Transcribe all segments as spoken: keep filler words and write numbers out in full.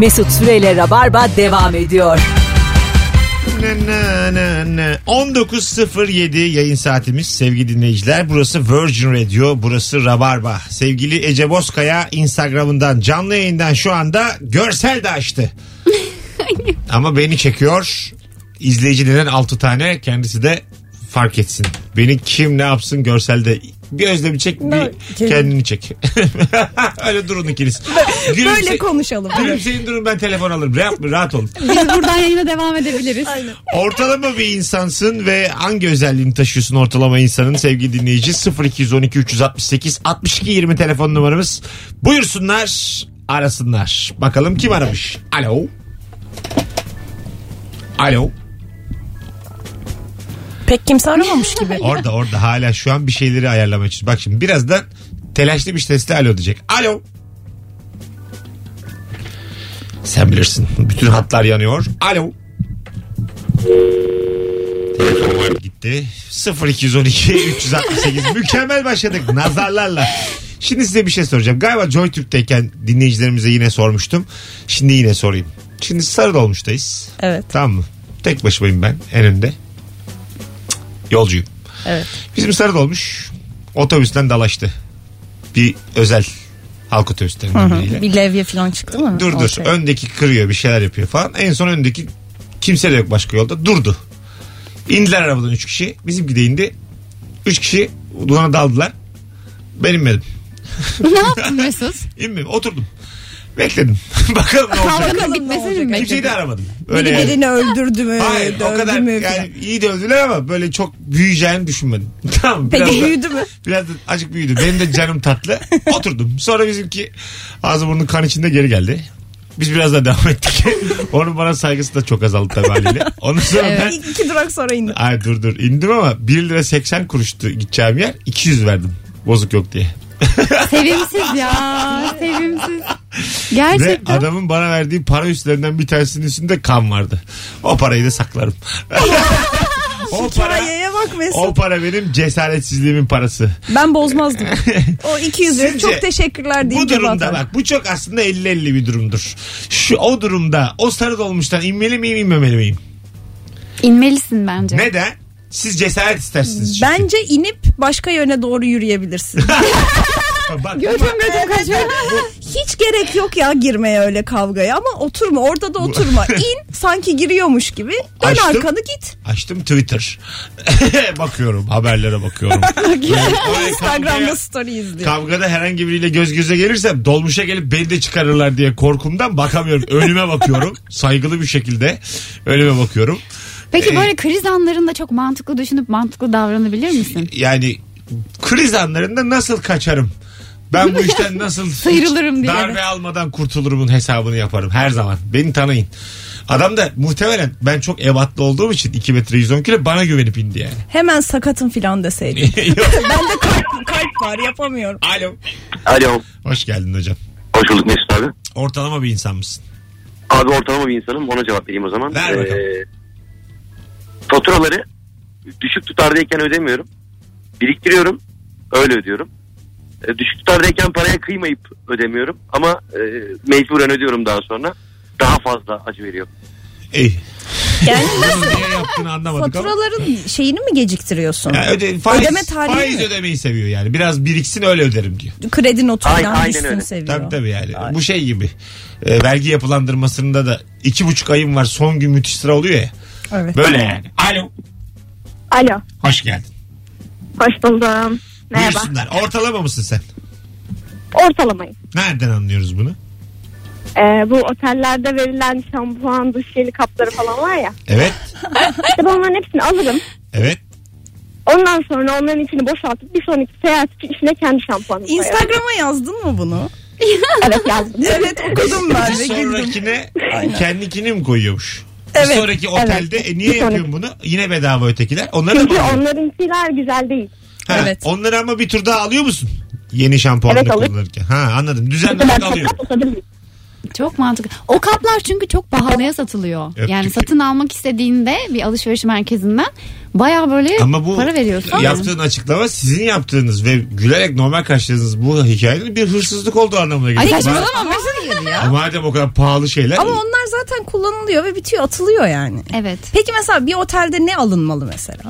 Mesut Süreyle Rabarba devam ediyor. on dokuz sıfır yedi yayın saatimiz sevgili dinleyiciler. Burası Virgin Radio, burası Rabarba. Sevgili Ece Boskaya Instagram'ından canlı yayından şu anda görsel de açtı. Ama beni çekiyor. İzleyicilerin altı tane, kendisi de fark etsin. Beni kim ne yapsın görselde. Bir özlemi çek, bir kendini çek. Öyle durun ikiniz. Gülümse, böyle konuşalım. Gülümseyin, durun, ben telefon alırım. Rahat, rahat olun. Biz buradan yayına devam edebiliriz. Aynen. Ortalama bir insansın ve hangi özelliğini taşıyorsun ortalama insanın sevgili dinleyici? sıfır iki on iki üç altı sekiz altmış iki yirmi telefon numaramız. Buyursunlar, arasınlar. Bakalım kim aramış? Alo. Alo. Pek kimse aramamış gibi. Orada orada hala şu an bir şeyleri ayarlamaya çalışıyor. Bak şimdi birazdan telaşlı bir sesle alo diyecek. Alo. Sen bilirsin. Bütün hatlar yanıyor. Alo. Gitti. sıfır iki on iki üç altı sekiz Mükemmel başladık nazarlarla. Şimdi size bir şey soracağım. Galiba JoyTürk'teyken dinleyicilerimize yine sormuştum. Şimdi yine sorayım. Şimdi Sarı Dolmuş'tayız. Evet. Tamam mı? Tek başımayım ben en önde. Yolcuyum. Evet. Bizim Sarı Dolmuş otobüsten dalaştı. Bir özel halk otobüslerinden biriyle. Bir levye falan çıktı mı? Dur dur. Şey. Öndeki kırıyor, bir şeyler yapıyor falan. En son öndeki kimse de yok başka yolda. Durdu. İndiler arabadan üç kişi. Bizimki de indi. Üç kişi buna daldılar. Ben inmedim. Ne yaptın Mesut? İnmedim. Oturdum. Bekledim. Bakalım ne olacak. Bakalım ne olacak. Kimseyi de aramadım. Öyle biri yani. Birini öldürdü mü? Hayır, o kadar yani iyi de öldüler ama böyle çok büyüyeceğini düşünmedim. Tamam. Peki biraz büyüdü mü? Biraz da azıcık büyüdü. Benim de canım tatlı. Oturdum. Sonra bizimki ağzı burnun kan içinde geri geldi. Biz biraz daha devam ettik. Onun bana saygısı da çok azaldı tabii haliyle. Ondan sonra evet. Ben... İki durak sonra indim. Ay dur dur. İndim ama bir lira seksen kuruştu gideceğim yer. iki yüz verdim. Bozuk yok diye. Sevimsiz ya. Sevimsiz. Gerçekten. Ve adamın bana verdiği para üstlerinden bir tanesinin üstünde kan vardı. O parayı da saklarım. O para, o para benim cesaretsizliğimin parası. Ben bozmazdım. O iki yüz lira. Çok teşekkürler diyeyim. Bu durumda bak, bu çok aslında elli elli bir durumdur. Şu o durumda o Sarı Dolmuş'tan inmeli miyim, inmemeli miyim? İnmelisin bence. Neden? Siz cesaret istersiniz. Çünkü. Bence inip başka yöne doğru yürüyebilirsin. Bak, gördüm gördüm kaçıyor. Hiç gerek yok ya girmeye öyle kavgaya, ama oturma orada da oturma. İn sanki giriyormuş gibi. Dön açtım, arkanı git. Açtım Twitter. Bakıyorum haberlere bakıyorum. Yani Instagram'da kavgaya, story izliyorum. Kavgada herhangi biriyle göz göze gelirsem dolmuşa gelip beni de çıkarırlar diye korkumdan bakamıyorum. Önüme bakıyorum. Saygılı bir şekilde önüme bakıyorum. Peki böyle kriz anlarında çok mantıklı düşünüp mantıklı davranabilir misin? Yani kriz anlarında nasıl kaçarım? Ben bu işten nasıl sıyrılırım, darbe almadan kurtulurumun hesabını yaparım her zaman. Beni tanıyın. Adam da muhtemelen ben çok ebatlı olduğum için iki metre yüz on kilo bana güvenip indi yani. Hemen sakatım filan deseydin. Ben de kalp, kalp var, yapamıyorum. Alo. Alo. Hoş geldin hocam. Hoş bulduk Mesut abi. Ortalama bir insan mısın? Abi ortalama bir insanım, ona cevap vereyim o zaman. Ver bakalım. Ee, faturaları düşük tutardayken ödemiyorum. Biriktiriyorum, öyle ödüyorum. Düşük tutardayken paraya kıymayıp ödemiyorum. Ama e, mecburen ödüyorum daha sonra. Daha fazla acı veriyor. İyi. Yani faturaların ama şeyini mi geciktiriyorsun? Yani öde, faiz, ödeme tarihini faiz mi? Ödemeyi seviyor yani. Biraz biriksin öyle öderim diyor. Kredi notundan birisini seviyor. Tabii tabii yani. Aynen. Bu şey gibi. E, vergi yapılandırmasında da iki buçuk ayım var. Son gün müthiş sıra oluyor ya. Evet. Böyle yani. Alo. Alo. Hoş geldin. Hoş buldum. Merhaba. Buyursunlar. Ortalama mısın sen? Ortalamayım. Nereden anlıyoruz bunu? Ee, bu otellerde verilen şampuan, duş jeli kapları falan var ya. Evet. İşte ben onların hepsini alırım. Evet. Ondan sonra onların içini boşaltıp bir sonraki seyahat içine kendi şampuanımı koyarım. Instagram'a yazdın mı bunu? Evet yazdım. Evet okudum ben. Bir sonrakine kendikini mi koyuyormuş? Evet, bir sonraki otelde evet. E, niye yapıyorsun bunu? Yine bedava ötekiler. Onları çünkü onlarınkiler güzel değil. Ha, evet. Onları ama bir tur daha alıyor musun? Yeni şampuanla evet, kullanırken. Ha anladım. Düzenli olarak alıyor. Çok mantıklı. O kaplar çünkü çok pahalıya satılıyor. Öptük. Yani satın almak istediğinde bir alışveriş merkezinden bayağı böyle bu para veriyorsun. Ama bu yaptığın açıklama sizin yaptığınız ve gülerek normal karşıladığınız bu hikayenin bir hırsızlık olduğu anlamına geliyor. Ay saçmalama. Madem o kadar pahalı şeyler. Ama onlar zaten kullanılıyor ve bitiyor, atılıyor yani. Evet. Peki mesela bir otelde ne alınmalı mesela?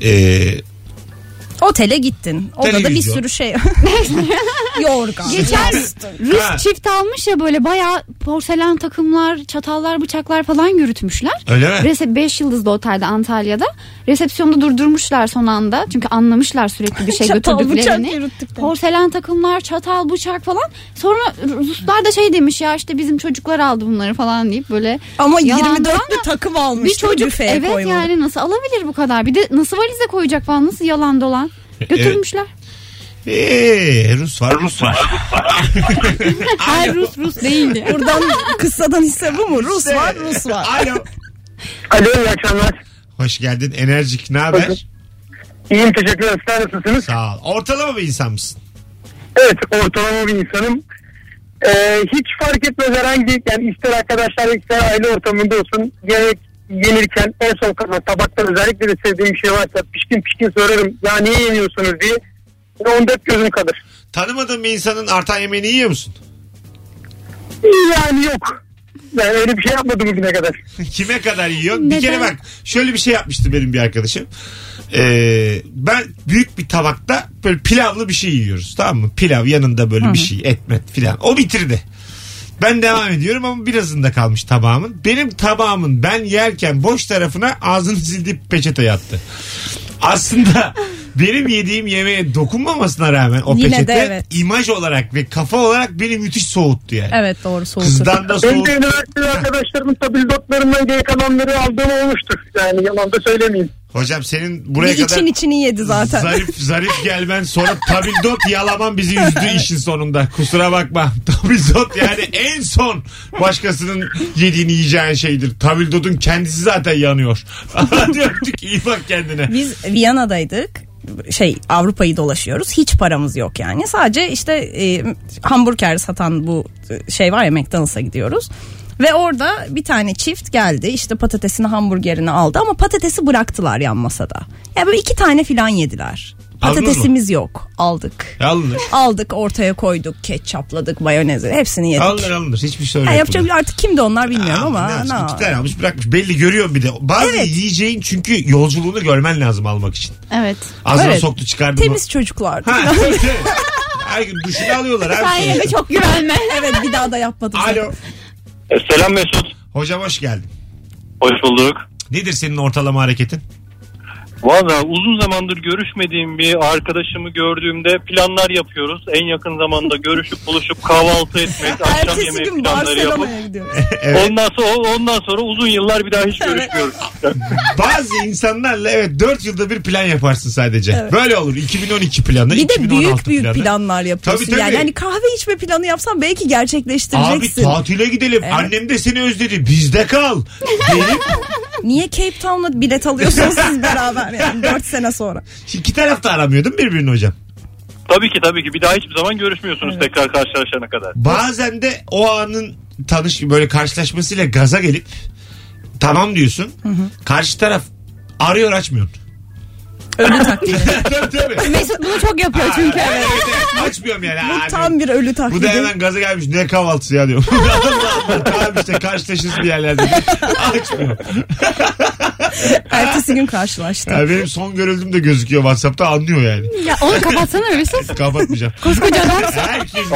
Eee... Otele gittin. Orada televizyon da bir sürü şey. Yorgan. Geçen Rus ha. çift almış ya böyle bayağı porselen takımlar, çatallar, bıçaklar falan yürütmüşler. Öyle mi? Resep beş yıldızlı otelde Antalya'da. Resepsiyonda durdurmuşlar son anda. Çünkü anlamışlar sürekli bir şey götürdüklerini. Porselen takımlar, çatal, bıçak falan. Sonra Ruslar da şey demiş ya işte bizim çocuklar aldı bunları falan deyip böyle. Ama yirmi dörtlü takım almış. Bir çocuk büfeye evet koymalı. Yani nasıl alabilir bu kadar? Bir de nasıl valize koyacak falan, nasıl yalan dolan. Götürmüşler. Eee Rus var Rus var. Hayır Rus Rus değildi. Buradan kıssadan hisse bu mu? Rus var Rus var. Alo. Alo iyi akşamlar. Hoş geldin enerjik, ne haber? İyiyim teşekkür ederim. Sen nasılsınız? Sağ ol. Ortalama bir insan mısın? Evet ortalama bir insanım. Ee, hiç fark etmez herhangi, yani ister arkadaşlar ister aile ortamında olsun. Gerek yenirken en son kalan tabakta özellikle de sevdiğim bir şey varsa pişkin pişkin sorarım. Ya niye yeniyorsunuz diye. Onda hep gözüm kalır. Tanımadığın bir insanın artan yemeğini yiyor musun? Yani yok. Ben yani öyle bir şey yapmadım bugüne kadar. Kime kadar yiyor? Bir kere bak şöyle bir şey yapmıştı benim bir arkadaşım. Ee, ben büyük bir tabakta böyle pilavlı bir şey yiyoruz, tamam mı? Pilav yanında böyle Hı. bir şey etmet filan. O bitirdi. Ben devam ediyorum ama birazında kalmış tabağımın. Benim tabağımın ben yerken boş tarafına ağzını sildiği peçete attı. Aslında benim yediğim yemeğe dokunmamasına rağmen o yine peçete evet. imaj olarak ve kafa olarak beni müthiş soğuttu yani. Evet doğru soğuttu. Kızdan da soğuttu. Ben de üniversiteli arkadaşlarımın tabildotlarından geri kalanları aldığım olmuştur. Yani yalan da söylemeyeyim. Hocam senin buraya bir kadar... için içini yedi zaten. Zarif zarif gelmen sonra tabildot yalaman bizi üzdü işin sonunda. Kusura bakma. Tabildot yani en son başkasının yediğini yiyeceğin şeydir. Tabildotun kendisi zaten yanıyor. Döktük iyi bak kendine. Biz Viyana'daydık. Şey Avrupa'yı dolaşıyoruz. Hiç paramız yok yani. Sadece işte e, hamburger satan bu şey var ya, McDonald's'a gidiyoruz. Ve orada bir tane çift geldi, işte patatesini hamburgerini aldı ama patatesi bıraktılar yan masada. Yani böyle iki tane filan yediler. Patatesimiz yok. Aldık. Alınır. Aldık, ortaya koyduk, ketçapladık, mayonezi, hepsini yedik. Alınır alınır. Hiçbir şey yok. Yapacak artık kimdi onlar bilmiyorum ama. Ne yapsın? İki tane almış bırakmış. Belli görüyorum bir de. Bazı evet. yiyeceğin çünkü yolculuğunu görmen lazım almak için. Evet. Ağzına evet. soktu çıkardı mı? Temiz çocuklardı. Ha, evet. Her gün duşunu alıyorlar. Sen yeme çok güvenme. Evet bir daha da yapmadım. Alo. Selam Mesut. Hocam hoş geldin. Hoş bulduk. Nedir senin ortalama hareketin? Valla uzun zamandır görüşmediğim bir arkadaşımı gördüğümde planlar yapıyoruz. En yakın zamanda görüşüp buluşup kahvaltı etmek, akşam yemeği planları yapıp. Evet. Ondan sonra ondan sonra uzun yıllar bir daha hiç görüşmüyoruz. Bazı insanlarla evet dört yılda bir plan yaparsın sadece. Evet. Böyle olur. iki bin on iki planı, bir de büyük büyük planı. Planlar yapıyorsun. Tabii, tabii. Yani hani kahve içme planı yapsan belki gerçekleştireceksin. Abi tatile gidelim. Evet. Annem de seni özledi. Bizde kal. Niye Cape Town'a bilet alıyorsunuz siz beraber yani dört sene sonra? İki taraf da aramıyor değil mi birbirini hocam? Tabii ki tabii ki. Bir daha hiçbir zaman görüşmüyorsunuz evet. tekrar karşılaşana kadar. Bazen de o anın tanış böyle karşılaşmasıyla gaza gelip tamam diyorsun. Hı hı. Karşı taraf arıyor açmıyor. Ölü taklidi. Mesut bunu çok yapıyor çünkü. Aa, evet. Evet, açmıyorum yani. Bu tam bir ölü taklidi. Bu da hemen gaza gelmiş. Ne kahvaltısı ya diyorum. Tamam işte karşılaşırız bir yerlerde. Açmıyor. Ertesi gün karşılaştım. Yani benim son görüldüğüm de gözüküyor WhatsApp'ta, anlıyor yani. Ya onu kapatsana Mesut. Kapatmayacağım. Koskoca adamsın. Herkes.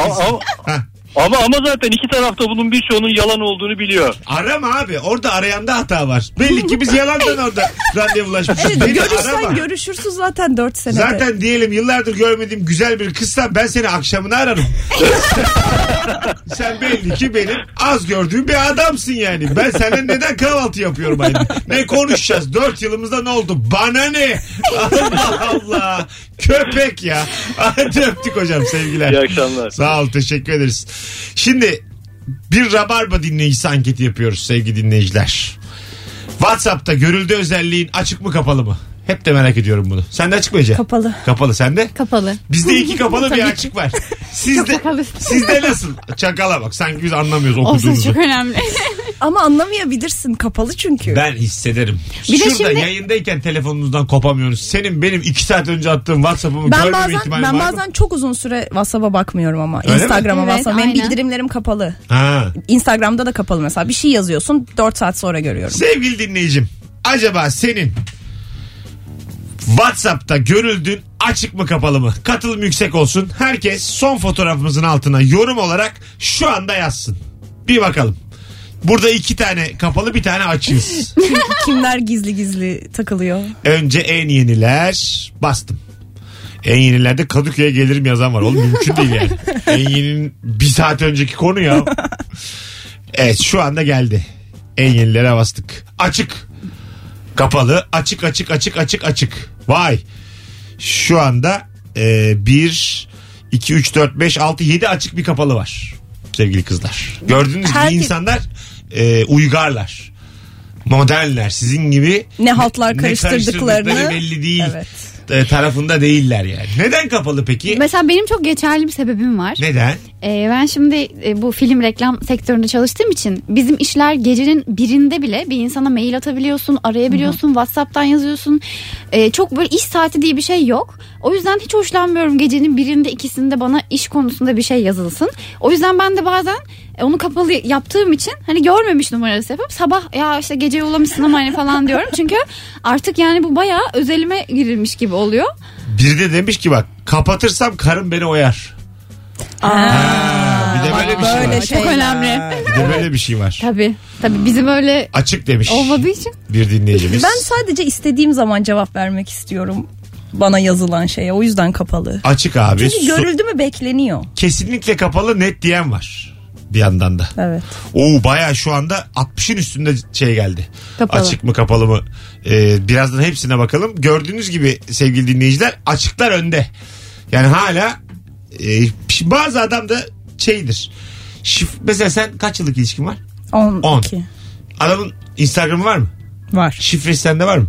Ama ama zaten iki tarafta bunun bir şeyin yalan olduğunu biliyor. Arama abi. Orada arayanda hata var. Belli ki biz yalandan orada randevulaşmışız. Evet, görüşsen görüşürsün zaten dört senede. Zaten diyelim yıllardır görmediğim güzel bir kızsa ben seni akşamına ararım. Sen belli ki benim az gördüğüm bir adamsın yani. Ben seninle neden kahvaltı yapıyorum aynı? Ne konuşacağız? Dört yılımızda ne oldu? Bana ne? Allah Allah. Köpek ya. Hadi öptük hocam, sevgiler. İyi akşamlar. Sağ ol, teşekkür ederiz. Şimdi bir Rabarba dinleyicisi anketi yapıyoruz sevgili dinleyiciler. WhatsApp'ta görüldü özelliğin açık mı kapalı mı? Hep de merak ediyorum bunu. Sen de açık mı Ece? Kapalı. Kapalı. Sen de? Kapalı. Bizde iki kapalı bir açık var. Sizde, sizde nasıl? Çakala bak. Sanki biz anlamıyoruz okuduğumuzu. Olsun, çok önemli. Ama anlamayabilirsin. Kapalı çünkü. Ben hissederim. Bir Şurada şimdi... yayındayken telefonunuzdan kopamıyoruz. Senin benim iki saat önce attığım WhatsApp'ımı ben görmeme bazen, ihtimali ben var mı? Ben bazen çok uzun süre WhatsApp'a bakmıyorum ama. Öyle Instagram'a evet, WhatsApp'a. Benim bildirimlerim kapalı. Ha. Instagram'da da kapalı mesela. Bir şey yazıyorsun. Dört saat sonra görüyorum. Sevgili dinleyicim. Acaba senin... WhatsApp'ta görüldün açık mı kapalı mı? Katılım yüksek olsun. Herkes son fotoğrafımızın altına yorum olarak şu anda yazsın. Bir bakalım. Burada iki tane kapalı bir tane açığız. Kimler gizli gizli takılıyor? Önce en yeniler bastım. En yenilerde Kadıköy'e gelirim yazan var. Oğlum mümkün değil yani. En yeninin bir saat önceki konu ya. Evet şu anda geldi. En yenilere bastık. Açık. Kapalı. Açık açık açık açık açık. Vay. Şu anda e, bir, iki, üç, dört, beş, altı, yedi açık bir kapalı var. Sevgili kızlar. Gördüğünüz Herkes... gibi insanlar e, uygarlar. Modernler. Sizin gibi ne haltlar karıştırdıklarını, ne karıştırdıkları belli değil. Evet. Tarafında değiller yani. Neden kapalı peki? Mesela benim çok geçerli bir sebebim var. Neden? Ee, ben şimdi bu film reklam sektöründe çalıştığım için bizim işler gecenin birinde bile bir insana mail atabiliyorsun, arayabiliyorsun, hı-hı, WhatsApp'tan yazıyorsun. Ee, çok böyle iş saati diye bir şey yok. O yüzden hiç hoşlanmıyorum gecenin birinde ikisinde bana iş konusunda bir şey yazılsın. O yüzden ben de bazen onu kapalı yaptığım için hani görmemiş numarası yapıp sabah ya işte gece yollamışsın ama hani falan diyorum. Çünkü artık yani bu bayağı özelime girilmiş gibi oluyor. Biri de demiş ki bak kapatırsam karım beni oyar. Aa, ha, bir de böyle bir şey böyle var. Şey çok önemli. Bir de böyle bir şey var. Tabii. Tabii bizim öyle açık demiş. Olmadığı için. Bir dinleyicimiz. Ben sadece istediğim zaman cevap vermek istiyorum. Bana yazılan şeye. O yüzden kapalı. Açık abi. Çünkü görüldü mü bekleniyor. Kesinlikle kapalı net diyen var. Bir yandan da. Evet. Oo bayağı şu anda altmışın üstünde şey geldi. Kapalı. Açık mı kapalı mı? Ee, birazdan hepsine bakalım. Gördüğünüz gibi sevgili dinleyiciler açıklar önde. Yani hala e, bazı adam da şeydir. Şif, mesela sen kaç yıllık ilişkin var? on iki. Adamın Instagram'ı var mı? Var. Şifresi sende var mı?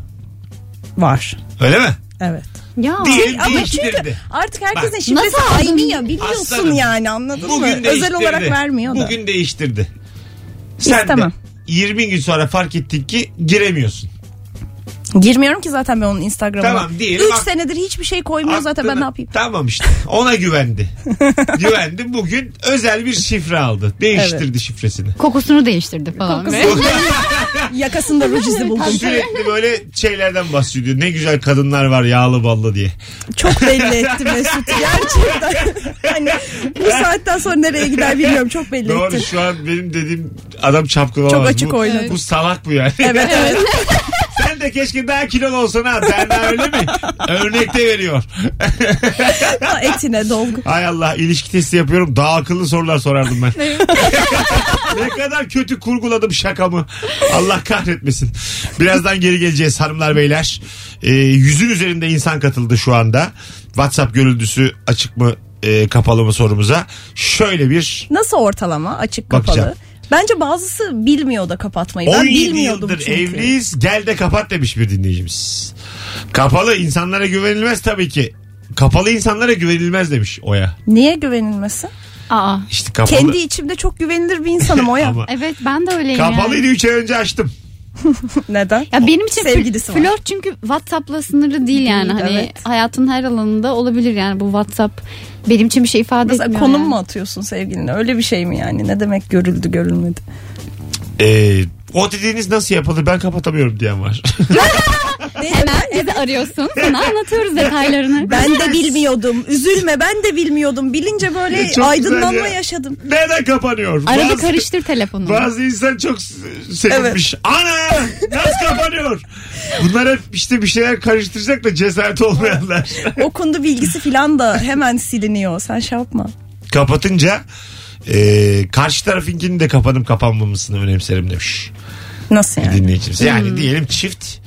Var. Öyle mi? Evet. Ya. Değil, ama çünkü artık herkesin bak, şifresi aynı ya biliyorsun aslanım, yani anladın mı? Özel olarak vermiyor da. Bugün değiştirdi. Sen İstemem. De yirmi gün sonra fark ettik ki giremiyorsun. Girmiyorum ki zaten ben onun Instagram'ına. Tamam değil. üç senedir hiçbir şey koymuyor aklını, zaten ben ne yapayım? Tamam işte ona güvendi. Güvendi bugün özel bir şifre aldı. Değiştirdi evet. Şifresini. Kokusunu değiştirdi falan. Kokusunu. Yakasında ruj izi buldum. Sürekli böyle şeylerden bahsediyor. Ne güzel kadınlar var yağlı ballı diye. Çok belli etti Mesut. Gerçekten. Hani bu saatten sonra nereye gider bilmiyorum. Çok belli doğru, etti. Doğru şu an benim dediğim adam çapkınlamaz. Çok açık bu, oynadı. Bu salak bu yani. Evet evet. Sen de keşke daha kilolu olsan ha. Derna öyle mi? Örnekte veriyor. Etine dolgu. Hay Allah ilişki testi yapıyorum. Daha akıllı sorular sorardım ben. Ne kadar kötü kurguladım şakamı. Allah kahretmesin. Birazdan geri geleceğiz hanımlar beyler. Ee, yüzün üzerinde insan katıldı şu anda. WhatsApp görüldüsü açık mı e, kapalı mı sorumuza. Şöyle bir. Nasıl ortalama açık bakacağım. Kapalı? Bence bazısı bilmiyor da kapatmayı. Ben bilmiyordum çünkü. on yedi yıldır evliyiz gel de kapat demiş bir dinleyicimiz. Kapalı insanlara güvenilmez tabii ki. Kapalı insanlara güvenilmez demiş Oya. Niye güvenilmesin? Aa. İşte kapalı. Kendi içimde çok güvenilir bir insanım Oya. Evet ben de öyleyim. Kapalıydı yani. üç ay önce açtım. Neden? Ya benim için sevgilisi flört var. Çünkü WhatsApp'la sınırlı değil yani. Hani evet. Hayatın her alanında olabilir yani bu WhatsApp. Benim için bir şey ifade mesela etmiyor. Konum yani. Mu atıyorsun sevgiline? Öyle bir şey mi yani? Ne demek görüldü görülmedi? Ee, o dediğiniz nasıl yapılır? Ben kapatamıyorum diyen var. Hemen bizi arıyorsun. Sana anlatıyoruz detaylarını. Ben de bilmiyordum. Üzülme ben de bilmiyordum. Bilince böyle çok aydınlanma ya. Yaşadım. Neden kapanıyor? Arada bazı, karıştır telefonunu. Bazı insan çok sevinmiş. Evet. Ana! Nasıl kapanıyor? Bunlar hep işte bir şeyler karıştıracak da cesaret olmayanlar. Okundu bilgisi filan da hemen siliniyor. Sen şey yapma. Kapatınca e, karşı tarafinkini de kapanıp kapanmamasını önemserim demiş. Nasıl yani? Dinleyicimiz. Yani hmm. diyelim çift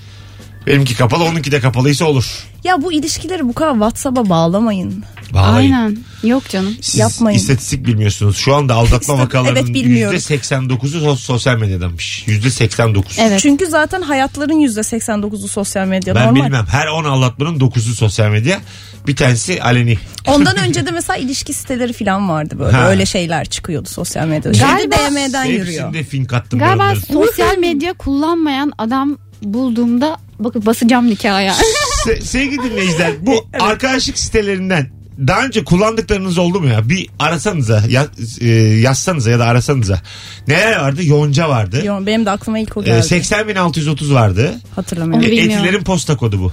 Benimki kapalı, onunki de kapalıysa olur. Ya bu ilişkileri bu kadar WhatsApp'a bağlamayın. Bağlayın. Aynen. Yok canım. Siz yapmayın. İstatistik bilmiyorsunuz. Şu anda aldatma vakalarının evet, yüzde seksen dokuzu sosyal medyadanmış. yüzde seksen dokuz. Evet. Çünkü zaten hayatların yüzde seksen dokuzu sosyal medya. Ben normal bilmem. Her on aldatmanın dokuzu sosyal medya. Bir tanesi aleni. Ondan önce de mesela ilişki siteleri falan vardı böyle. Ha. Öyle şeyler çıkıyordu sosyal medyada. Galiba D M'den yürüyor. Hepsinde fink attım. Galiba sosyal medya kullanmayan adam bulduğumda bakıp basacağım nikahı yani. Se- sevgili dinleyiciler, bu evet, arkadaşlık sitelerinden daha önce kullandıklarınız oldu mu ya? Bir arasanıza, ya, e, yazsanıza ya da arasanıza. Neler vardı? Yonca vardı. Yo, benim de aklıma ilk o geldi. E, seksen bin altı yüz otuz vardı. Hatırlamıyorum. E, Etiler'in posta kodu bu.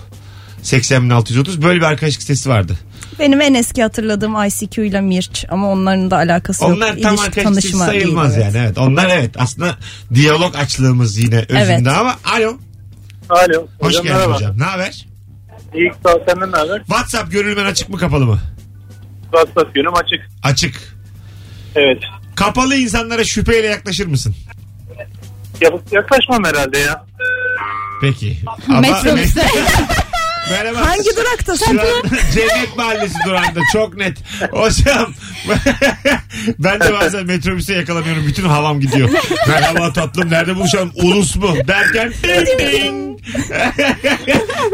seksen bin altı yüz otuz böyle bir arkadaşlık sitesi vardı. Benim en eski hatırladığım I C Q ile Mirç ama onların da alakası onlar yok. Onlar tam İlişki, arkadaşlık sayılmaz değil, yani. Evet. Evet. Onlar evet aslında diyalog açlığımız yine özünde evet, ama alo. Alo. Hoş hocam, geldin merhaba hocam. Ne haber? İyi, sağ ol. Senden ne haber? WhatsApp görülmen açık mı kapalı mı? WhatsApp görülmem açık. Açık. Evet. Kapalı insanlara şüpheyle yaklaşır mısın? Ya, yaklaşmam herhalde ya. Peki. Metrobüste. Merhaba. Hangi duraktasın? Cennet Mahallesi durağında çok net. Hocam ben de bazen metrobüse yakalanıyorum. Bütün havam gidiyor. Merhaba tatlım, nerede buluşalım? Ulus mu? Derken ding ding.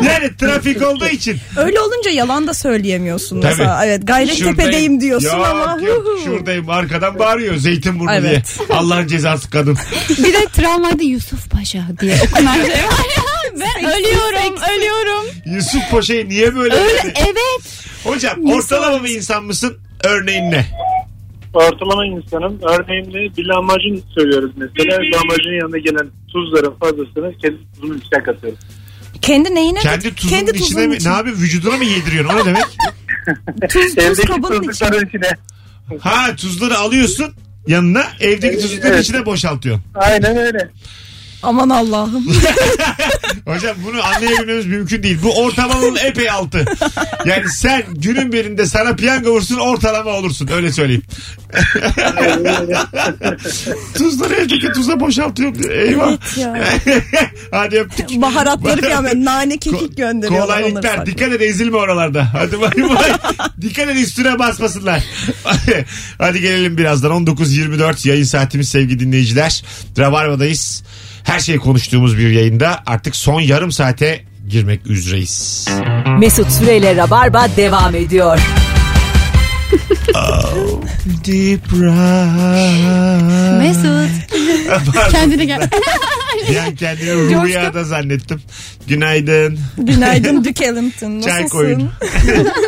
Yani trafik olduğu için. Öyle olunca yalan da söyleyemiyorsun. Tabii. Mesela. Evet, Gayrettepe'deyim diyorsun yok, ama. Yok, şuradayım, arkadan bağırıyor Zeytinburnu evet, diye. Allah'ın cezası kadın. Bir de tramvayda Yusuf Paşa diye okunan şey var ya. Ben ölüyorum, ölüyorum. Yusuf Paşa'yı niye böyle? Öyle, evet. Hocam ortalama bir insan mısın? Örneğin ne? Ortalama insanım. Örneğin ne? Bir lahmacun söylüyoruz mesela. Lahmacunun yanına gelen tuzların fazlasını kendi tuzunun içine katıyoruz. Kendi neyine? Kendi tuzunun, kendi tuzunun içine mi? İçin. Ne abi, vücuduna mı yediriyorsun? O ne demek? Tuz, tuz kabının içine. içine. Ha, tuzları alıyorsun yanına, evdeki tuzlukların evet, içine boşaltıyorsun. Aynen öyle. Aman Allah'ım. Hocam bunu anlayabilmemiz mümkün değil. Bu ortalamanın epey altı. Yani sen günün birinde sana piyango vursun, ortalama olursun. Öyle söyleyeyim. Tuzları evdeki tuza boşaltıyorum. Eyvah. Evet. Hadi öptük. Baharatları falan, nane, kekik gönderiyorlar. Kolaylıklar. Dikkat et, ezilme oralarda. Hadi bay bay. Dikkat et, üstüne basmasınlar. Hadi gelelim birazdan. on dokuz yirmi dört yayın saatimiz sevgili dinleyiciler. Rabarba'dayız. Her şeyi konuştuğumuz bir yayında artık son yarım saate girmek üzereyiz. Mesut Süreyle Rabarba devam ediyor. Oh, deep rush. Mesut. Kendine gel. Ben kendimi rüyada zannettim. Günaydın. Günaydın Duke Ellington. Nasılsın? Çay koyun.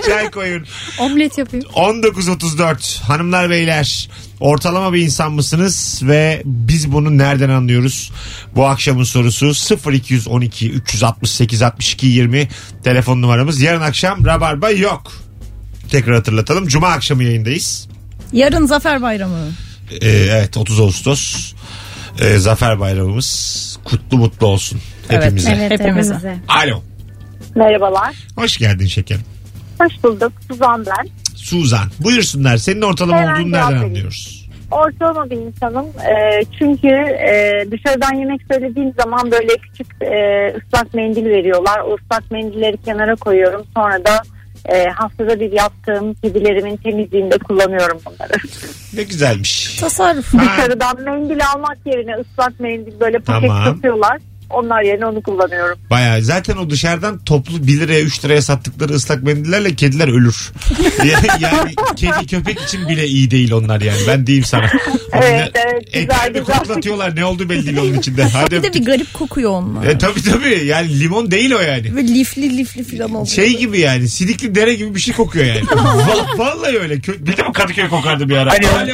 Çay koyun. Omlet yapayım. on dokuz otuz dört hanımlar beyler, ortalama bir insan mısınız ve biz bunu nereden anlıyoruz? Bu akşamın sorusu. Sıfır iki on iki üç altı sekiz altmış iki yirmi telefon numaramız. Yarın akşam Rabarba yok. Tekrar hatırlatalım. Cuma akşamı yayındayız. Yarın Zafer Bayramı. Ee, evet, otuz Ağustos. Ee, Zafer Bayramımız kutlu mutlu olsun hepimize. Evet, evet, hepimize. Alo. Merhabalar. Hoş geldin şekerim. Hoş bulduk. Suzan ben. Suzan. Buyursunlar. Senin ortalama Hemen olduğunu nereden edeyim. anlıyoruz? Ortalama bir insanım. E, çünkü e, dışarıdan yemek söylediğim zaman böyle küçük e, ıslak mendil veriyorlar. O ıslak mendilleri kenara koyuyorum. Sonra da E, haftada bir yaptığım gibilerimin temizliğinde kullanıyorum bunları. Ne güzelmiş. Tasarruf. Dışarıdan mendil almak yerine ıslak mendil böyle paket tamam. satıyorlar. Onlar yerine onu kullanıyorum. Bayağı zaten o dışarıdan toplu bir liraya üç liraya sattıkları ıslak mendillerle kediler ölür. Yani, yani kedi köpek için bile iyi değil onlar yani. Ben diyeyim sana. Evet, evet, etlerini koklatıyorlar, ne oldu belli değil onun içinde. Hadi bir öptük. De bir garip kokuyor onlar. E, tabii tabii yani limon değil o yani. Ve lifli lifli filan oluyor. Şey gibi yani, sidikli dere gibi bir şey kokuyor yani. Va- vallahi öyle. Bir de mi Kadıköy kokardı bir ara? Hani, hani,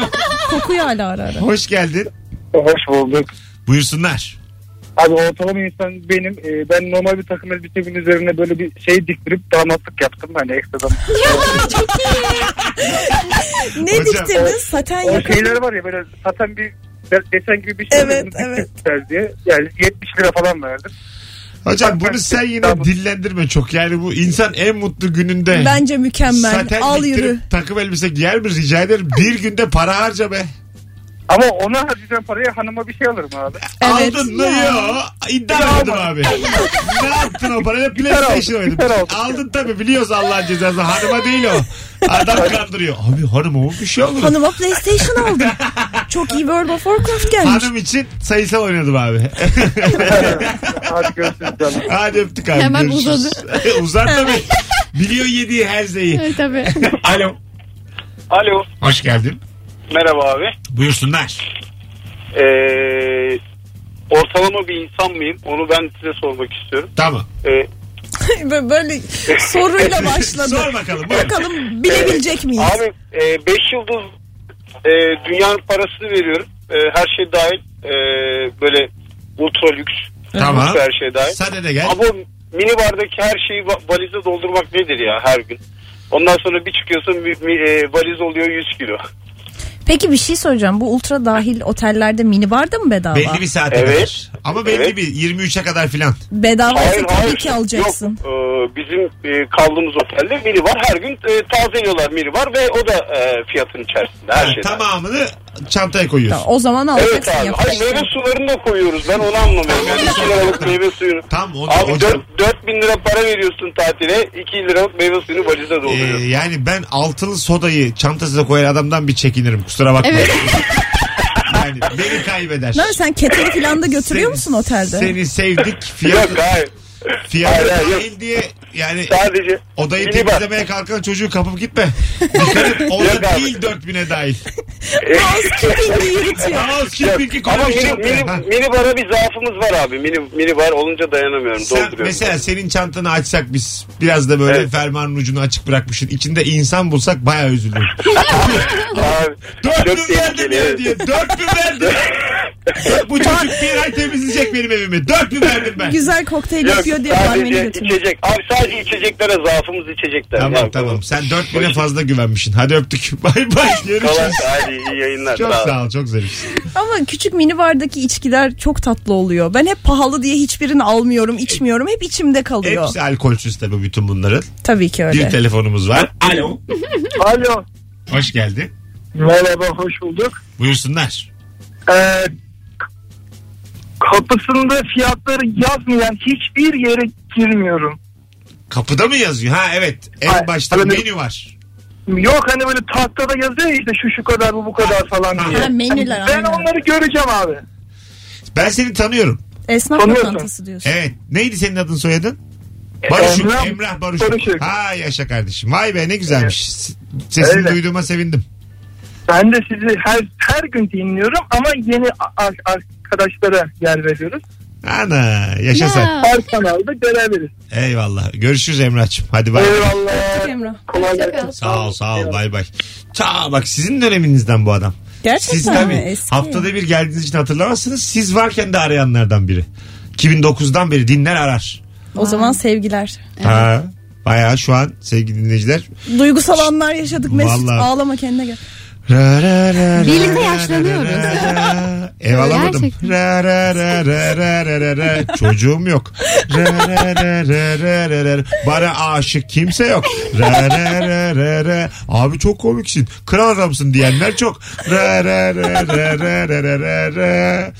kokuyor hala ara ara. Hoş geldin. Hoş bulduk. Buyursunlar. Abi ortalama insan benim. E, ben normal bir takım elbisemin üzerine böyle bir şey diktirip damatlık yaptım. Hani ekstradan. Ya çok iyi. Ne diktiniz? Saten yakın. O şeyler var ya böyle saten bir desen gibi bir şey. Evet evet. Diye. Yani yetmiş lira falan verdim. Hocam bunu sen yine tamam. dillendirme çok. Yani bu insan en mutlu gününde. Bence mükemmel. Saten al, diktirip yürü. Takım elbise giyer mi rica ederim. Bir günde para harca be. Ama ona harcayacağım paraya hanıma bir şey alırım abi. Evet. Aldın mı? Yok. İddia aldım abi. Ne yaptın o parayla? PlayStation oynadın. Aldın tabii, biliyoruz Allah'ın cezası. Hanıma değil o. Adam kandırıyor. Abi hanıma o bir şey alırım. Hanıma PlayStation aldım. Çok iyi World of Warcraft gelmiş. Hanım için sayısal oynadım abi. Hadi görüşürüz canım. Hadi öptük abi. Hemen uzadı. Uzar tabii. Biliyor yediği her şeyi. Evet tabii. Alo. Alo. Hoş geldin. Merhaba abi. Buyursunlar. Ee, ortalama bir insan mıyım? Onu ben size sormak istiyorum. Tamam. Ee, Böyle soruyla başladı. Sor bakalım. Buyurun. Bakalım bilebilecek miyiz? Abi beş yıldız e, dünyanın parasını veriyorum. E, her şey dahil. E, böyle ultra lüks. Tamam. Lüks her şey dahil. Sade de gel. Ama mini bardaki her şeyi valize doldurmak nedir ya her gün? Ondan sonra bir çıkıyorsun valiz oluyor yüz kilo. Peki bir şey soracağım. Bu ultra dahil otellerde mini barda mı bedava? Belli bir saate evet. kadar. Ama belli evet. bir yirmi üçe kadar filan. Bedavası tabii ki alacaksın. Yok. Ee, bizim e, kaldığımız otelde mini var. Her gün e, tazeliyorlar mini var ve o da e, fiyatın içerisinde. Her yani, tamamını çantaya koyuyorsun. O zaman alacaksın. Evet abi. Hayır, meyve sularını da koyuyoruz. Ben onu anlamıyorum. Yani iki liralık meyve suyunu. Tam onu. Abi dört bin lira para veriyorsun tatile. iki liralık meyve suyunu valize dolduruyorsun. Ee, yani ben altılı sodayı çantasına koyan adamdan bir çekinirim. Kusura bakma. Evet. Yani beni kaybeder. Lan sen keteli filan da götürüyor seni, musun otelde? Seni sevdik. Fiyat, yok hayır. Fiyatı değil diye yani sadece odayı temizlemeye kalkan çocuğu kapıp gitme. Orada değil dört bine dahil. Housekeeping'i yürütüyor. Housekeeping'i konuşuyor. Mini bara bir zaafımız var abi. Mini, mini bar olunca dayanamıyorum. Sen, mesela senin çantanı açsak biz biraz da böyle evet. fermanın ucunu açık bırakmışsın. İçinde insan bulsak bayağı üzülürüm. dört bin verdim ya diye. dört bin verdim. Bu çocuk bir ay temizleyecek benim evimi. dört bin verdim ben. Güzel kokteyl yapıyor diye barmeni götürüyor. İçecek. Abi sadece içeceklere zaafımız içecekler. Tamam yani. Tamam. Sen dört bine fazla güvenmişsin. Hadi öptük. Bay bay. Görüşürüz. Hadi iyi yayınlar. Çok sağ, sağ ol. Çok zarifsin. Ama küçük mini bardaki içkiler çok tatlı oluyor. Ben hep pahalı diye hiçbirini almıyorum, içmiyorum. Hep içimde kalıyor. Hepsi alkolsüz tabii bütün bunların. Tabii ki öyle. Bir telefonumuz var. Alo. Alo. Hoş geldin. Merhaba, hoş bulduk. Buyursunlar. Eee Kapısında fiyatları yazmayan hiçbir yere girmiyorum. Kapıda mı yazıyor? Ha evet. En Hayır, başta hani menü var. Yok hani böyle tahtada yazıyor ya işte şu şu kadar bu bu kadar falan diye. Ha, menüler, yani ben onları göreceğim abi. Ben seni tanıyorum. Esnaf lokantası diyorsun. Evet. Neydi senin adın soyadın? Barışuk. Emrah, Emrah Barışuk. Barışuk. Ha yaşa kardeşim. Vay be ne güzelmiş. Evet. Sesini Öyle. duyduğuma sevindim. Ben de sizi her her gün dinliyorum ama yeni ar- ar- arkadaşlara yer veriyoruz. Ana yaşasın. Ya. Her kanalda görevleriz. Eyvallah. Görüşürüz Emrah'cığım. Hadi bay. Eyvallah. Emrah. Kolay gelsin. Sağ ol sağ ol. Bay bay. Ta bak sizin döneminizden bu adam. Gerçekten siz tabii eski. Haftada bir geldiğiniz için hatırlamazsınız. Siz varken de arayanlardan biri. iki bin dokuzdan beri dinler arar. O Aa. zaman sevgiler. Evet. Ha, bayağı şu an sevgili dinleyiciler. Duygusal anlar yaşadık Mesut. Vallahi. Ağlama kendine gel. Ra ra ra birlikte yaşlanıyoruz. Ev alamadım. Ra ra ra ra ra ra. Çocuğum yok. Ra ra ra ra ra. Bana aşık kimse yok. Ra ra ra ra. Abi çok komiksin. Kral adamsın diyenler çok. Ra ra ra ra ra ra.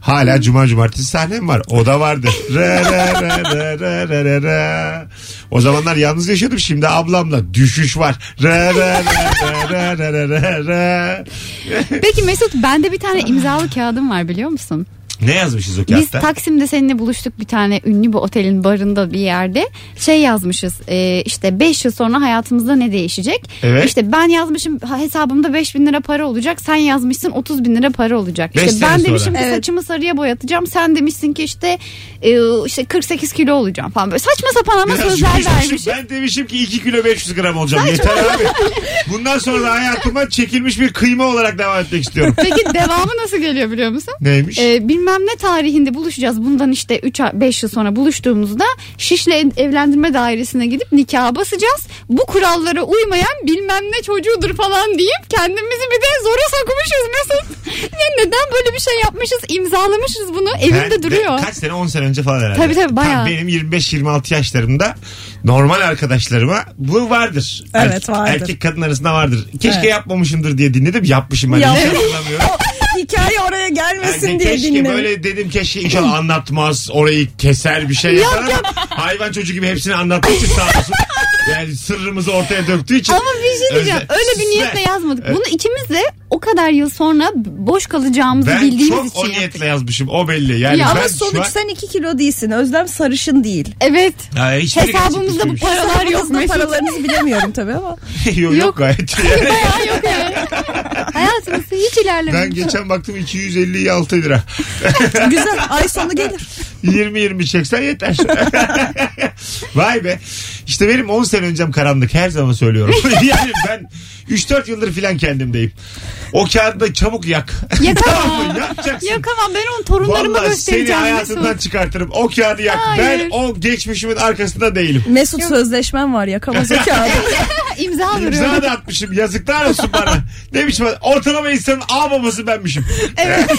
Hala cuma cumartesi sahnem var. O da vardı. Ra ra ra ra ra ra. O zamanlar yalnız yaşadım. Şimdi ablamla düşüş var. Ra ra ra ra ra ra. Peki Mesut, bende bir tane imzalı kağıdım var biliyor musun? Ne yazmışız o kağıtta? Biz Taksim'de seninle buluştuk bir tane ünlü bir otelin barında bir yerde. Şey yazmışız e, işte beş yıl sonra hayatımızda ne değişecek? Evet. İşte ben yazmışım hesabımda beş bin lira para olacak. Sen yazmışsın otuz bin lira para olacak. İşte ben demişim ki evet. saçımı sarıya boyatacağım. Sen demişsin ki işte e, işte kırk sekiz kilo olacağım falan. Böyle saçma sapan ama biraz sözler vermişim. Ben demişim ki iki kilo beş yüz gram olacağım. Saçma. Yeter abi. Bundan sonra hayatıma çekilmiş bir kıyma olarak devam etmek istiyorum. Peki devamı nasıl geliyor biliyor musun? Neymiş? Ee, bilmem ne tarihinde buluşacağız. Bundan işte üç beş yıl sonra buluştuğumuzda Şişli Evlendirme Dairesi'ne gidip nikaha basacağız. Bu kurallara uymayan bilmem ne çocuğudur falan deyip kendimizi bir de zora sokmuşuz Mesut. Yani neden böyle bir şey yapmışız? İmzalamışız bunu. Evimde duruyor. Kaç sene? on sene önce falan herhalde. Tabii tabii bayağı. Tam benim yirmi beş yirmi altı yaşlarımda normal arkadaşlarıma bu vardır. Evet, erkek, vardır. Erkek kadın arasında vardır. Keşke evet. yapmamışımdır diye dinledim. Yapmışım. Ben ya, hiç hatırlamıyorum. hikaye oraya gelmesin yani diye dinledim. Keşke böyle dedim, keşke inşallah anlatmaz, orayı keser, bir şey yapar. Yok, yok. Hayvan çocuğu gibi hepsini anlattığı için sağ olsun. Yani sırrımızı ortaya döktüğü için. Ama bir şey diyeceğim. Öyle, öyle bir niyetle yazmadık. Evet. Bunu ikimiz de o kadar yıl sonra boş kalacağımızı ben bildiğimiz için yaptık. Ben çok o niyetle yazmışım. O belli. Yani ya ama sonuç an... sen iki kilo değilsin. Özlem sarışın değil. Evet. Ya, hesabımızda bu paralar yok. Paralarınızı bilemiyorum tabii ama. yok, yok gayet. Yani. Bayağı yok yani. Hayatımızda hiç ilerlememiş. Ben geçen baktım iki yüz elli altı lira. Güzel. Ay sonu gelir. yirmi yirmi çeksen yeter. Vay be. İşte benim on sene öncem karanlık. Her zaman söylüyorum. Yani ben üç dört yıldır filan kendimdeyim. O kağıdı çabuk yak. Yakamam. Yakacaksın. Yakamam. Ben onu torunlarıma vallahi göstereceğim. Vallahi seni hayatından Mesut çıkartırım. O kağıdı yak. Hayır. Ben o geçmişimin arkasında değilim. Mesut yok, sözleşmem var. Yakamaz o kağıdı. İmza duruyorum. İmza da atmışım. Yazıklar olsun bana. Demiş bana. Ortalama insanın ağ babası benmişim. Evet.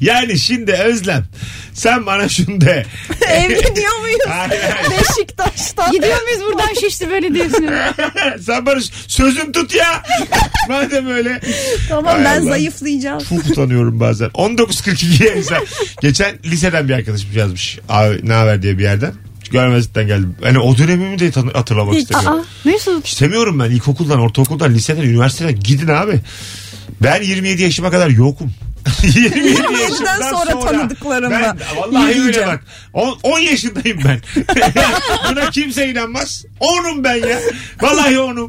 Yani şimdi Özlem, sen bana şunu de. Evleniyor muyuz? Hayır, hayır. Beşiktaş'tan. Gidiyor muyuz buradan Şişli Belediyesi'ne? Sen bana sözüm tut ya. Madem öyle. Tamam. Ay, ben Allah, zayıflayacağım. Çok utanıyorum bazen. on dokuz kırk iki'ye mesela. Geçen liseden bir arkadaşım yazmış. Abi ne haber diye bir yerden. Görmezlikten geldim. Yani o dönemimi de hatırlamak istemiyorum. Aa, Mesut. İstemiyorum ben. İlkokuldan, ortaokuldan, liseden, üniversiteden gidin abi. Ben yirmi yedi yaşıma kadar yokum. yirmi yedi yaşından sonra, sonra tanıdıklarımla. Ben vallahi öyle bak. on yaşındayım ben. Buna kimse inanmaz. Onum ben ya. Vallahi onum.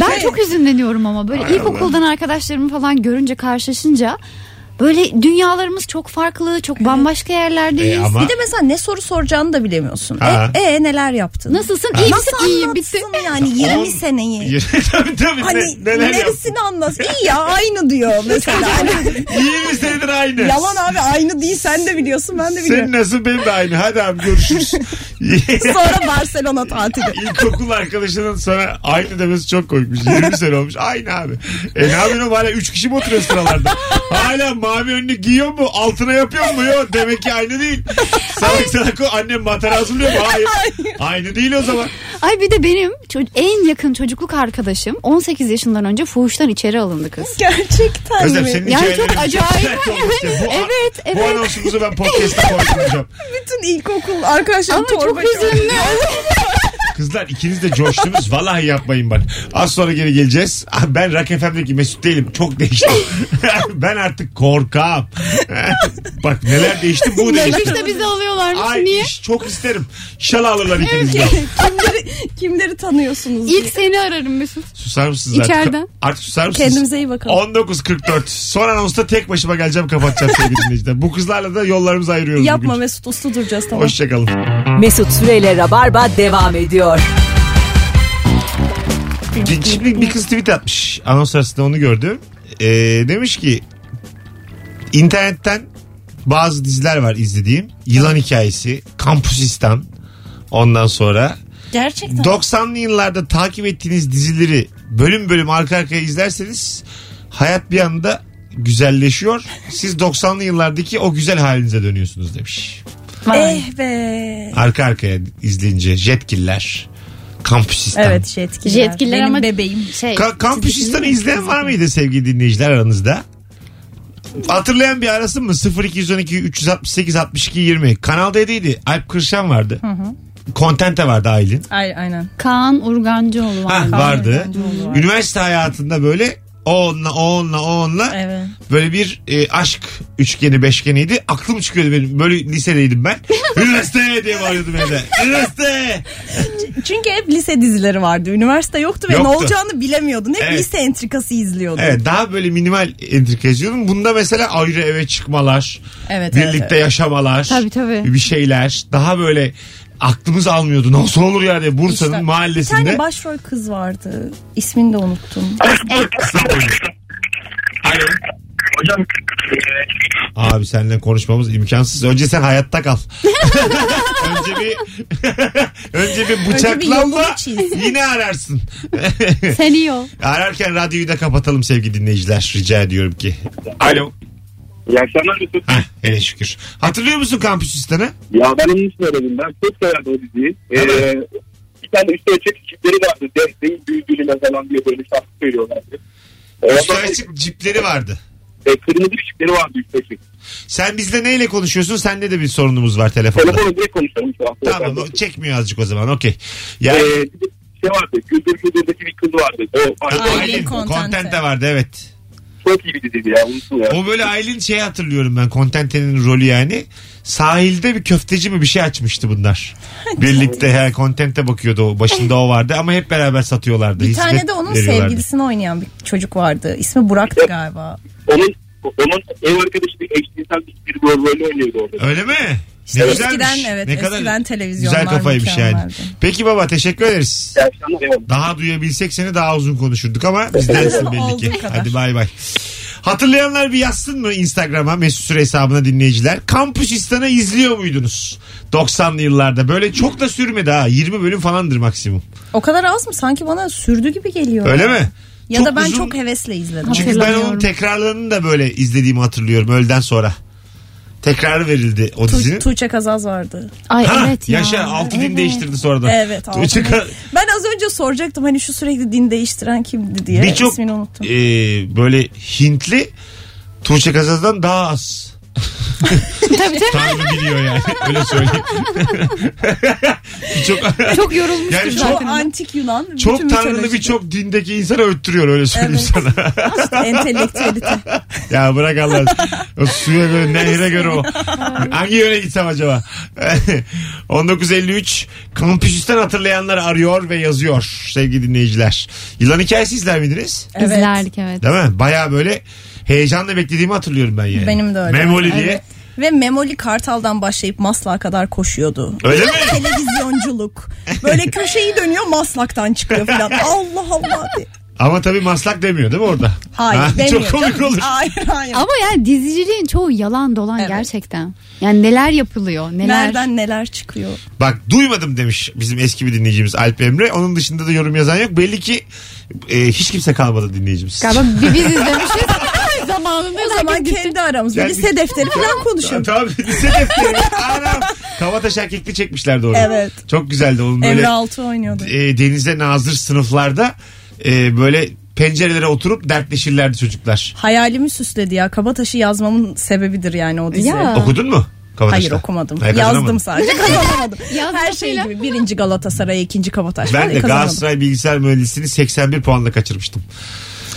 Ben çok hüzünleniyorum ama böyle ay ilkokuldan Allah, arkadaşlarımı falan görünce, karşılaşınca böyle dünyalarımız çok farklı, çok bambaşka yerlerdeyiz. E ama... Bir de mesela ne soru soracağını da bilemiyorsun. E, e neler yaptın? Nasılsın? İyi misin? İyiyim. Bitti. Yani yirmi on... seneyi. Tabii tabii. Hani ne, neresini anlasın? İyi ya, aynı diyor mesela. yirmi senedir aynı. Yalan abi, aynı değil, sen de biliyorsun, ben de biliyorum. Sen nasıl, benim de aynı. Hadi abi görüşürüz. Sonra Barcelona tatili. İlkokul arkadaşının sana aynı demesi çok koymuş. yirmi sene olmuş. Aynı abi. E ne yapıyorsun? Hala üç kişi mi oturuyor sıralarda? Hala mavi önlük giyiyor mu? Altına yapıyor mu? Yok. Demek ki aynı değil. Salak salak o. Annem matara hazırlıyor mu? Hayır. Aynı değil o zaman. Ay bir de benim en yakın çocukluk arkadaşım on sekiz yaşından önce fuhuştan içeri alındı kız. Gerçekten Özlem, mi? Senin yani çok acayip. Evet, ya. Bu, evet, evet. Bu anonsumuzu ben podcast'ta konuşacağım. Bütün ilkokul arkadaşlarım torba çorba. Kızlar ikiniz de coştunuz. Vallahi yapmayın bak. Az sonra geri geleceğiz. Ben Rock F M'deki Mesut değilim. Çok değiştim. Ben artık korkam. Bak neler değişti, bu değişti. Neler işte bize alıyorlarmış. Ay, niye? Çok isterim. İnşallah alırlar ikinizi. kimleri, kimleri tanıyorsunuz? İlk seni ararım Mesut. Susar mısınız artık? İçeriden. Artık susar mısınız? Kendimize iyi bakalım. on dokuz kırk dört. Son anonsta tek başıma geleceğim, kapatacağız sevgili dinleyiciler. Bu kızlarla da yollarımızı ayırıyoruz. Yapma bugün. Mesut, uslu duracağız, tamam. Hoşçakalın. Mesut Süreyle Rabarba devam ediyor. Şimdi bir kız tweet atmış. Anons arasında onu gördüm. Ee, demiş ki internetten bazı diziler var izlediğim. Yılan Hikayesi, Kampüsistan. Ondan sonra gerçekten doksanlı yıllarda takip ettiğiniz dizileri bölüm bölüm arka arkaya izlerseniz hayat bir anda güzelleşiyor. Siz doksanlı yıllardaki o güzel halinize dönüyorsunuz demiş. Eh be. Arka arkaya izleyince Jetgiller, Kampüsistan. Evet, Jetgiller. Jetgiller benim ama bebeğim. Şey, Ka- Kampüsistan'ı izleyen var mıydı sevgili dinleyiciler aranızda? Hatırlayan bir arasın mı? sıfır iki yüz on iki üç altı sekiz altmış iki yirmi. Kanal D'deydi. Alp Kırşan vardı. Hı hı. Kontente vardı Aylin. Ay, aynen. Kaan Urgancıoğlu vardı. Ha, vardı. Urgancıoğlu vardı. Üniversite hayatında böyle O onunla, o onunla, o onunla. Evet. Böyle bir e, aşk üçgeni, beşgeniydi. Aklım çıkıyordu benim. Böyle lisedeydim ben. Üniversite diye bağırıyordum evde. Üniversite! Çünkü hep lise dizileri vardı. Üniversite yoktu ve yoktu, ne olacağını bilemiyordun. Hep evet, lise entrikası izliyordun. Evet, daha böyle minimal entrika izliyordun. Bunda mesela ayrı eve çıkmalar, evet, birlikte evet, evet, yaşamalar, tabii, tabii, bir şeyler. Daha böyle aklımız almıyordu. Nasıl olur yani Bursa'nın işte, mahallesinde. Bir tane başrol kız vardı. İsmini de unuttum. Alo. Hocam. Abi seninle konuşmamız imkansız. Önce sen hayatta kal. önce bir önce bir bıçaklanma. Yine ararsın. Sen iyi ol. Ararken radyoyu da kapatalım sevgili dinleyiciler. Rica ediyorum ki. Alo. İyi akşamlar Mesut. Hele şükür. Hatırlıyor musun Kampüsistan'ı? Ya ben onu söyledim. Ben çok severdim o diziyi. Ee, bir tane üstü açık cipleri vardı. Desteği büyüdüğüne falan diye böyle şarkı söylüyorlardı. Üstü açık cipleri vardı. E, kırmızı küçükleri vardı üstteki. Sen bizle neyle konuşuyorsun? Sende de bir sorunumuz var telefonda. Telefonla direkt konuşalım şu an. Tamam, o çekmiyor azıcık o zaman. Okey. Yani... Ee, şey vardı. Güldür Güldür'deki bir kız vardı. O, Aylin Contente vardı, evet. Çok iyi bir diziydi ya, unuttum ya. O böyle Aylin şeyi hatırlıyorum ben. Contente'nin rolü yani. Sahilde bir köfteci mi bir şey açmıştı bunlar. Birlikte yani Contente bakıyordu o. Başında o vardı ama hep beraber satıyorlardı. Bir hizmet tane de onun sevgilisini oynayan bir çocuk vardı. İsmi Burak'tı ya, galiba. Onun onun ev arkadaşı bir eşcinsel bir rolü oynuyordu orada. Öyle mi? İşte ne güzelmiş. Eskiden, evet, ne kadar güzel kafaymış yani. Vardı. Peki baba, teşekkür ederiz. Daha duyabilsek seni daha uzun konuşurduk ama bizdensin belli ki. Hadi bay bay. Hatırlayanlar bir yazsın mı Instagram'a, Mesut Süre hesabına dinleyiciler? Kampüsistan'ı izliyor muydunuz doksanlı yıllarda? Böyle çok da sürmedi ha. yirmi bölüm falandır maksimum. O kadar az mı? Sanki bana sürdü gibi geliyor. Öyle ya. mi? Ya çok da ben uzun, çok hevesle izledim. Çünkü ben onun tekrarlarını da böyle izlediğimi hatırlıyorum öğleden sonra. Tekrar verildi o tu- dizinin. Tuğçe Kazaz vardı. Ay ha, evet ya. Yaşa, altı evet. Din değiştirdi sonradan. Evet. Altı Tuğçe Kaz- ben az önce soracaktım hani şu sürekli din değiştiren kimdi diye. Birçok ismini unuttum. E, böyle Hintli Tuğçe Kazaz'dan daha az. Tabii. Tanrı biliyor yani. Öyle söyleyeyim. çok, çok yorulmuş. Yani çok antik Yunan. Çok tanrılı birçok dindeki insana öttürüyor, öyle söyleyeyim evet. sana. İşte entelektüelite. Ya bırak Allah. O suya göre, nehre göre o. Hangi yöne gitsem acaba? on dokuz elli üç Kampüsistan hatırlayanlar arıyor ve yazıyor sevgili dinleyiciler. Yılan hikayesi izler miydiniz? Evet. İzlerdik evet. Değil mi? Baya böyle heyecanla beklediğimi hatırlıyorum ben yani. Benim de öyle. Memoli diye. Evet. Ve Memoli Kartal'dan başlayıp Maslak'a kadar koşuyordu. Öyle mi? Televizyonculuk. Böyle köşeyi dönüyor, Maslak'tan çıkıyor falan. Allah Allah diye. Ama tabii Maslak demiyor değil mi orada? Hayır ha, demiyor. Çok komik olur. Hayır hayır. Ama yani diziciliğin çoğu yalan dolan evet. gerçekten. Yani neler yapılıyor? Neler... Nereden neler çıkıyor? Bak duymadım demiş bizim eski bir dinleyicimiz Alp Emre. Onun dışında da yorum yazan yok. Belli ki e, hiç kimse kalmadı dinleyicimiz. Galiba biz izlemişiz. Zamanında o zaman gittim. Kendi aramızda yani, lise defteri falan konuşuyorduk. Tabii lise defteri. Anam. Kabataş erkekli çekmişlerdi orada. Evet. Çok güzeldi. Onun Emre böyle, altı oynuyordu. E, denize nazır sınıflarda e, böyle pencerelere oturup dertleşirlerdi çocuklar. Hayalimi süsledi ya. Kabataş'ı yazmamın sebebidir yani o dizi. Ya. Okudun mu? Kabataş'ta. Hayır okumadım. Hayır, yazdım sadece. Kazanamadım. Her şey gibi. Birinci Galatasaray, ikinci Kabataş. Ben de Galatasaray bilgisayar mühendisliğini seksen bir puanla kaçırmıştım.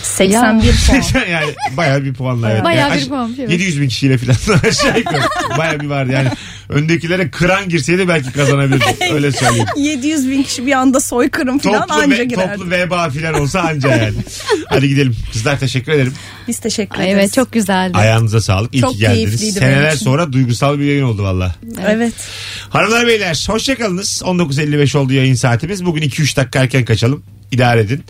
seksen bir puan. Yani bayağı bir puanla. Evet. Bayağı yani bir puan. Evet. yedi yüz bin kişiyle falan aşağı yukarı. Bayağı bir var yani. Öndekilere kıran girseydi belki kazanabilirdi. Öyle söyleyeyim. yedi yüz bin kişi bir anda soykırım falan toplu anca ve, girerdi. Toplu veba falan olsa anca yani. Hadi gidelim. Kızlar teşekkür ederim. Biz teşekkür ederiz. Evet çok güzeldi. Ayağınıza sağlık. İyi çok ki geldiniz. Seneler sonra duygusal bir yayın oldu valla. Evet. evet. Hanımlar beyler hoşçakalınız. on dokuz elli beş oldu yayın saatimiz. Bugün iki üç dakika erken kaçalım. İdare edin.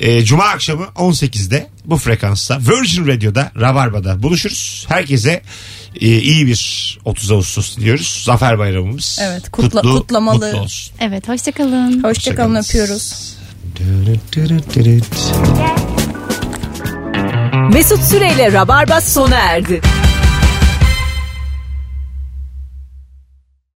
E, Cuma akşamı on sekizde bu frekansta Virgin Radio'da Rabarba'da buluşuruz. Herkese e, iyi bir otuz Ağustos diliyoruz. Zafer Bayramımız. Evet, kutla, kutlu, kutlamalı. Kutlu olsun. Evet, hoşçakalın. Hoşçakalın, öpüyoruz. Mesut Süreyle Rabarba sona erdi.